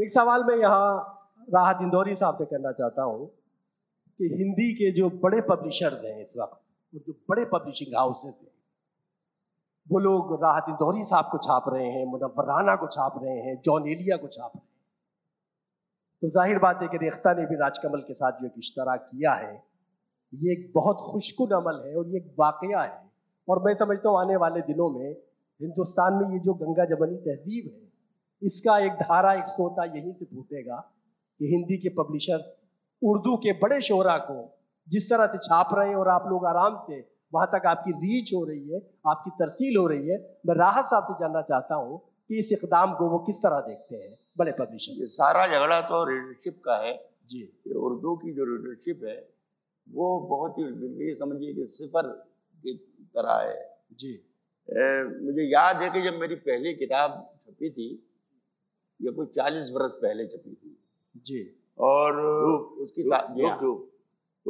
एक सवाल मैं यहाँ राहत इंदौरी साहब से करना चाहता हूँ कि हिंदी के जो बड़े पब्लिशर्स हैं इस वक्त, और जो बड़े पब्लिशिंग हाउसेस हैं, वो लोग राहत इंदौरी साहब को छाप रहे हैं, मुनव्वर राणा को छाप रहे हैं, जॉन एलिया को छाप रहे हैं। तो जाहिर बात है कि रेख्ता ने भी राजकमल के साथ जो एक इश्तरा किया है, ये एक बहुत खुशगवार अमल है और ये एक वाकया है। और मैं समझता हूँ आने वाले दिनों में हिंदुस्तान में ये जो गंगा जमनी तहजीब है, इसका एक धारा, एक सोता यहीं से फूटेगा कि हिंदी के पब्लिशर्स उर्दू के बड़े शोरा को जिस तरह से छाप रहे हैं और आप लोग आराम से वहाँ तक आपकी रीच हो रही है, आपकी तरसील हो रही है। मैं राहत साहब से जानना चाहता हूँ कि इस इकदाम को वो किस तरह देखते हैं बड़े पब्लिशर्स। ये सारा झगड़ा तो रीडरशिप का है जी। उर्दू की जो रीडरशिप है वो बहुत ही समझिए कि सिफर की तरह है जी। मुझे याद है कि जब मेरी पहली किताब छपी थी, ये कोई 40 बरस पहले छपी थी जी, और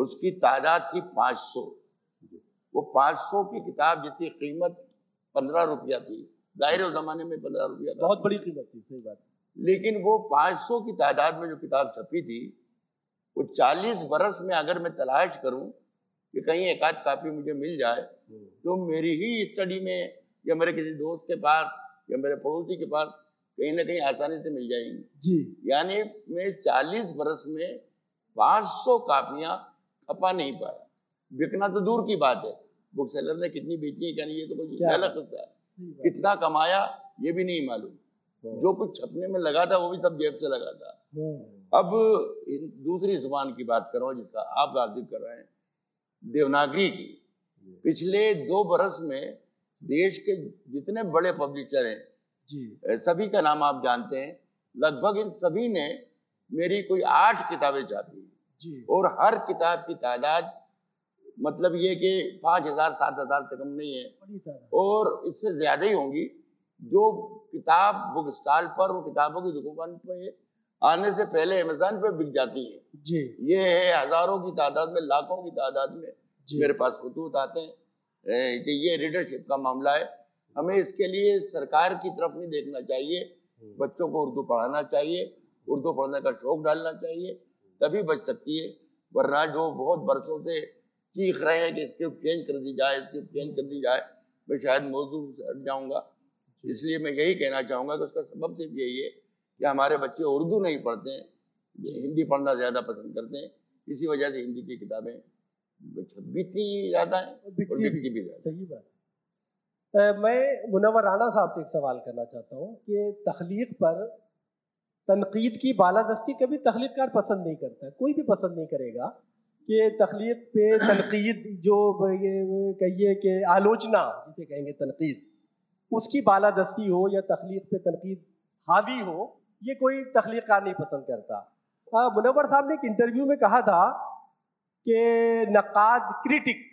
उसकी तादाद थी 500। वो 500 की किताब जिसकी कीमत 15 रुपया थी, दायरे जमाने में 15 रुपया बहुत बड़ी कीमत थी, सही बात। लेकिन वो 500 की तादाद में जो किताब छपी थी, वो 40 बरस में अगर मैं तलाश करूं कि कहीं एक आध कापी मुझे मिल जाए, तो मेरी ही स्टडी में या मेरे किसी दोस्त के पास या मेरे पड़ोसी के पास कहीं ना कहीं आसानी से मिल जाएंगी जी। यानी मैं 40 बरस में 500 कापियां खपा नहीं पाया। बिकना तो दूर की बात है, बुक सेलर ने कितनी बेची है क्या नहीं, ये तो कुछ अलग होता है। कितना कमाया ये भी नहीं मालूम। जो कुछ छपने में लगा था वो भी सब जेब से लगा था। अब दूसरी जुबान की बात करो जिसका आप जिक्र कर रहे हैं, देवनागरी की। पिछले 2 बरस में देश के जितने बड़े पब्लिशर हैं जी, सभी का नाम आप जानते हैं, लगभग इन सभी ने मेरी कोई 8 किताबें छापी जी। और हर किताब की तादाद मतलब ये कि 5000 7000 से कम नहीं है, और इससे ज्यादा ही होंगी। जो किताब बुक स्टॉल पर, वो किताबों की दुकान पर आने से पहले अमेज़न पे बिक जाती है जी। ये है हजारों की तादाद में, लाखों की तादाद में मेरे पास खतूत आते हैं कि ये रीडरशिप का मामला है। हमें इसके लिए सरकार की तरफ नहीं देखना चाहिए, बच्चों को उर्दू पढ़ाना चाहिए, उर्दू पढ़ने का शौक डालना चाहिए, तभी बच सकती है। वरना जो बहुत बरसों से चीख रहे हैं कि स्क्रिप्ट चेंज कर दी जाए, स्क्रिप्ट चेंज कर दी जाए, मैं शायद मौजूद से हट जाऊँगा। इसलिए मैं यही कहना चाहूँगा कि उसका सबब सिर्फ यही है कि हमारे बच्चे उर्दू नहीं पढ़ते हैं, हिंदी पढ़ना ज़्यादा पसंद करते हैं। इसी वजह से हिंदी की किताबें बिकती ज़्यादा हैं, बिकती भी ज़्यादा। सही बात। मैं मुनव्वर राणा साहब से एक सवाल करना चाहता हूँ कि तख्लीक पर तनकीद की बालादस्ती कभी तख्लीककार पसंद नहीं करता, कोई भी पसंद नहीं करेगा कि तख्लीक पे तनकीद, जो कहिए कि आलोचना जिसे कहेंगे तनकीद, उसकी बालादस्ती हो या तख्लीक पे तनकीद हावी हो, ये कोई तख्लीककार नहीं पसंद करता। मुनव्वर साहब ने एक इंटरव्यू में कहा था कि नक़ाद क्रिटिक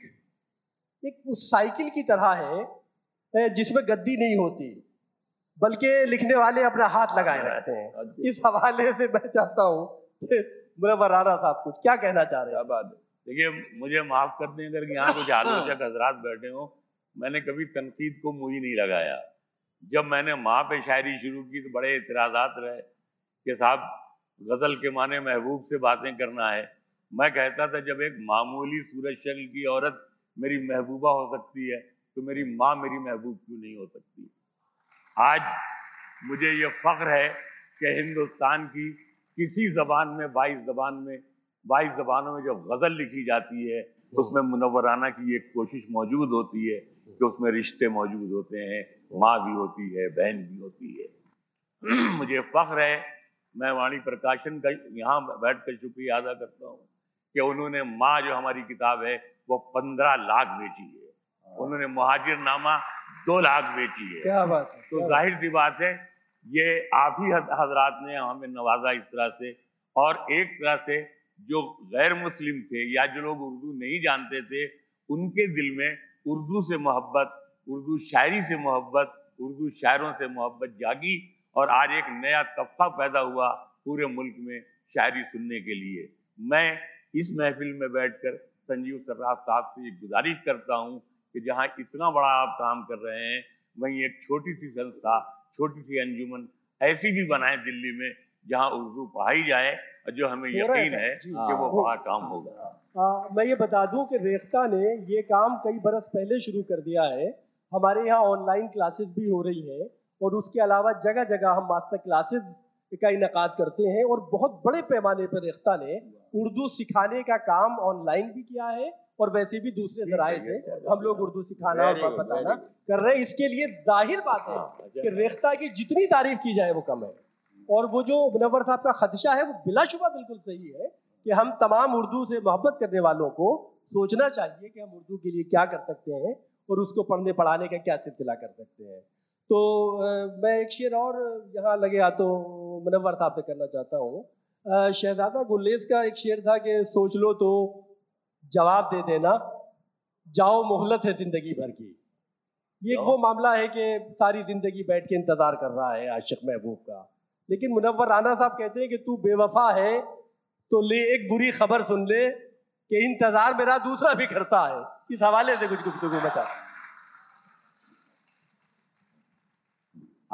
एक उस साइकिल की तरह है जिसमें गद्दी नहीं होती, बल्कि लिखने वाले अपना हाथ लगाए रहते हैं। इस हवाले से मैं चाहता हूँ मुनव्वर राणा साहब कुछ क्या कहना चाह रहे हैं। देखिए मुझे माफ कर दें अगर यहाँ कुछ आलोचक हजरात बैठे हो, मैंने कभी तनकीद को मुँह ही नहीं लगाया। जब मैंने माँ पे शायरी शुरू की तो बड़े इतराजात रहे कि साहब गज़ल के माने महबूब से बातें करना है। मैं कहता था जब एक मामूली सूरज शक्ल की औरत मेरी महबूबा हो सकती है, तो मेरी माँ मेरी महबूब क्यों नहीं हो सकती। आज मुझे ये फ़ख्र है कि हिंदुस्तान की किसी ज़बान में 22 ज़बानों में जब गज़ल लिखी जाती है, उसमें मुनव्वर राणा की एक कोशिश मौजूद होती है कि उसमें रिश्ते मौजूद होते हैं, माँ भी होती है, बहन भी होती है। मुझे फ़ख्र है, मैं वाणी प्रकाशन का यहाँ बैठ कर शुक्रिया अदा करता हूँ कि उन्होंने माँ जो हमारी किताब है वो 15 लाख बेची है, उन्होंने मुहाजिरनामा 2 लाख बेची है। क्या बात है। तो जाहिर सी बात है ये आप ही हजरात ने हमें नवाजा इस तरह से, और एक तरह से जो गैर मुस्लिम थे या जो लोग उर्दू नहीं जानते थे, उनके दिल में उर्दू से मोहब्बत, उर्दू शायरी से मोहब्बत, उर्दू शायरों से मोहब्बत जागी, और आज एक नया तबका पैदा हुआ पूरे मुल्क में शायरी सुनने के लिए। मैं इस महफिल में बैठ कर संजीव सर्राफ साहब से ये गुजारिश करता हूँ कि जहाँ इतना बड़ा आप काम कर रहे हैं, वहीं एक छोटी सी संस्था, छोटी सी अंजुमन ऐसी भी बनाएं दिल्ली में जहाँ उर्दू पढ़ाई जाए, जो हमें यकीन है कि वो बड़ा काम होगा। मैं ये बता दूं कि रेख्ता ने ये काम कई बरस पहले शुरू कर दिया है। हमारे यहाँ ऑनलाइन क्लासेस भी हो रही है और उसके अलावा जगह जगह हम मास्टर क्लासेस का इनेकाद करते हैं और बहुत बड़े पैमाने पर रेख्ता ने उर्दू सिखाने का काम ऑनलाइन भी किया है और वैसे भी दूसरे जराए से हम लोग उर्दू सिखाना और बताना कर रहे हैं। इसके लिए जाहिर बात है कि रेख्ता की जितनी तारीफ की जाए वो कम है। और वो जो मुनव्वर साहब का खदशा है वो बिलाशुबा बिल्कुल सही है कि हम तमाम उर्दू से मोहब्बत करने वालों को सोचना चाहिए कि हम उर्दू के लिए क्या कर सकते हैं और उसको पढ़ने पढ़ाने का क्या सिलसिला कर सकते हैं। तो मैं एक शेर और यहाँ लगेगा तो मुनव्वर साहब से करना चाहता हूँ। शहजादा गुलरेज़ का एक शेर था कि सोच लो तो जवाब दे देना, जाओ मोहलत है ज़िंदगी भर की। ये वो मामला है कि सारी ज़िंदगी बैठ के इंतज़ार कर रहा है आशिक महबूब का। लेकिन मुनव्वर राणा साहब कहते हैं कि तू बेवफा है तो ले एक बुरी खबर सुन ले कि इंतजार मेरा दूसरा भी करता है। इस हवाले से कुछ गुफ्तगू मचा।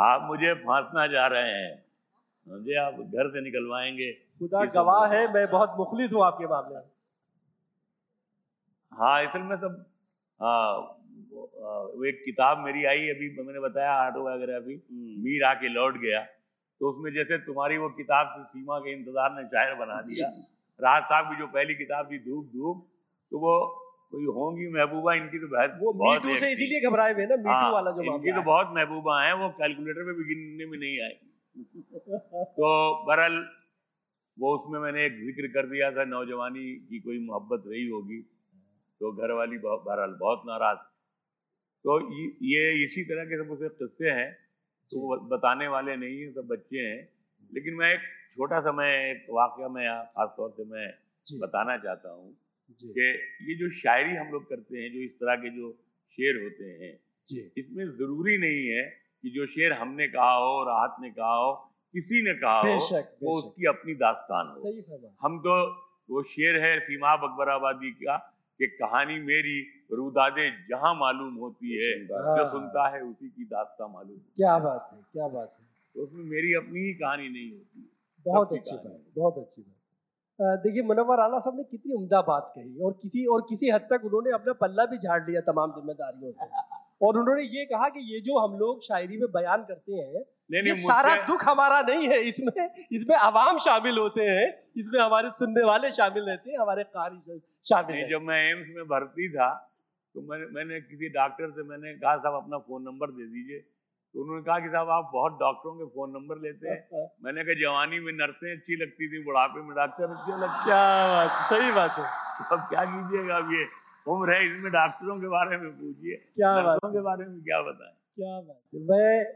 आप मुझे फांसना जा रहे हैं, मुझे आप घर से निकलवाएंगे। खुदा गवाह है मैं बहुत मुखलिस हूँ आपके मामले में। हाँ, असल में सब एक किताब मेरी आई, अभी मैंने बताया ऑटोबायोग्राफी, मीर आके लौट गया तो उसमें जैसे तुम्हारी वो किताब की सीमा के इंतजार ने शायर बना दिया। राहत साहब की जो पहली किताब थी धूप धूप, तो वो कोई होंगी महबूबा, इनकी तो बहुत वो मीटू से इसीलिए घबराए हुए ना, मीटू वाला जो इनकी तो बहुत महबूबा है, वो कैलकुलेटर में भी गिनने में नहीं आएगी। तो बहरहाल वो उसमें मैंने एक जिक्र कर दिया था, नौजवानी की कोई मोहब्बत रही होगी तो घर वाली बहरहाल बहुत नाराज। तो ये इसी तरह के सब किस्से हैं, तो बताने वाले नहीं है, सब बच्चे हैं। लेकिन मैं एक छोटा सा एक वाकया में खासतौर से मैं बताना चाहता हूँ कि ये जो शायरी हम लोग करते हैं, जो इस तरह के जो शेर होते हैं, इसमें ज़रूरी नहीं है कि जो शेर हमने कहा हो, राहत ने कहा हो, किसी ने कहा हो, वो उसकी अपनी दास्तान हो। सही हम तो वो शेर है सीमाब अकबर आबादी का कि कहानी मेरी रुदादे जहां मालूम होती है, जो सुनता है उसी की दास्तां मालूम। क्या बात है, क्या बात है। तो उसमें मेरी अपनी ही कहानी नहीं होती। बहुत अच्छी बात, बहुत अच्छी बात। देखिए मुनव्वर राणा साहब ने कितनी उम्दा बात कही और किसी हद तक उन्होंने अपना पल्ला भी झाड़ लिया तमाम जिम्मेदारियों से। और उन्होंने ये कहा कि ये जो हम लोग शायरी में बयान करते हैं ये सारा दुख हमारा नहीं है, इसमें आवाम शामिल होते हैं, इसमें हमारे सुनने वाले शामिल रहते हैं, हमारे कारी शामिल हैं। जब मैं एम्स में भर्ती था तो मैंने किसी डॉक्टर से मैंने कहा साहब अपना फ़ोन नंबर दे दीजिए। तो उन्होंने कहा कि साहब आप बहुत डॉक्टरों के फ़ोन नंबर लेते हैं। मैंने कहा जवानी में नर्सें अच्छी लगती थी, बुढ़ापे में डॉक्टर अच्छे लगते। क्या बात, सही बात है। अब क्या कीजिएगा, अब ये उम्र है, इसमें डॉक्टरों के बारे में पूछिए, क्या बातों के बारे में क्या बताएं। क्या बात है।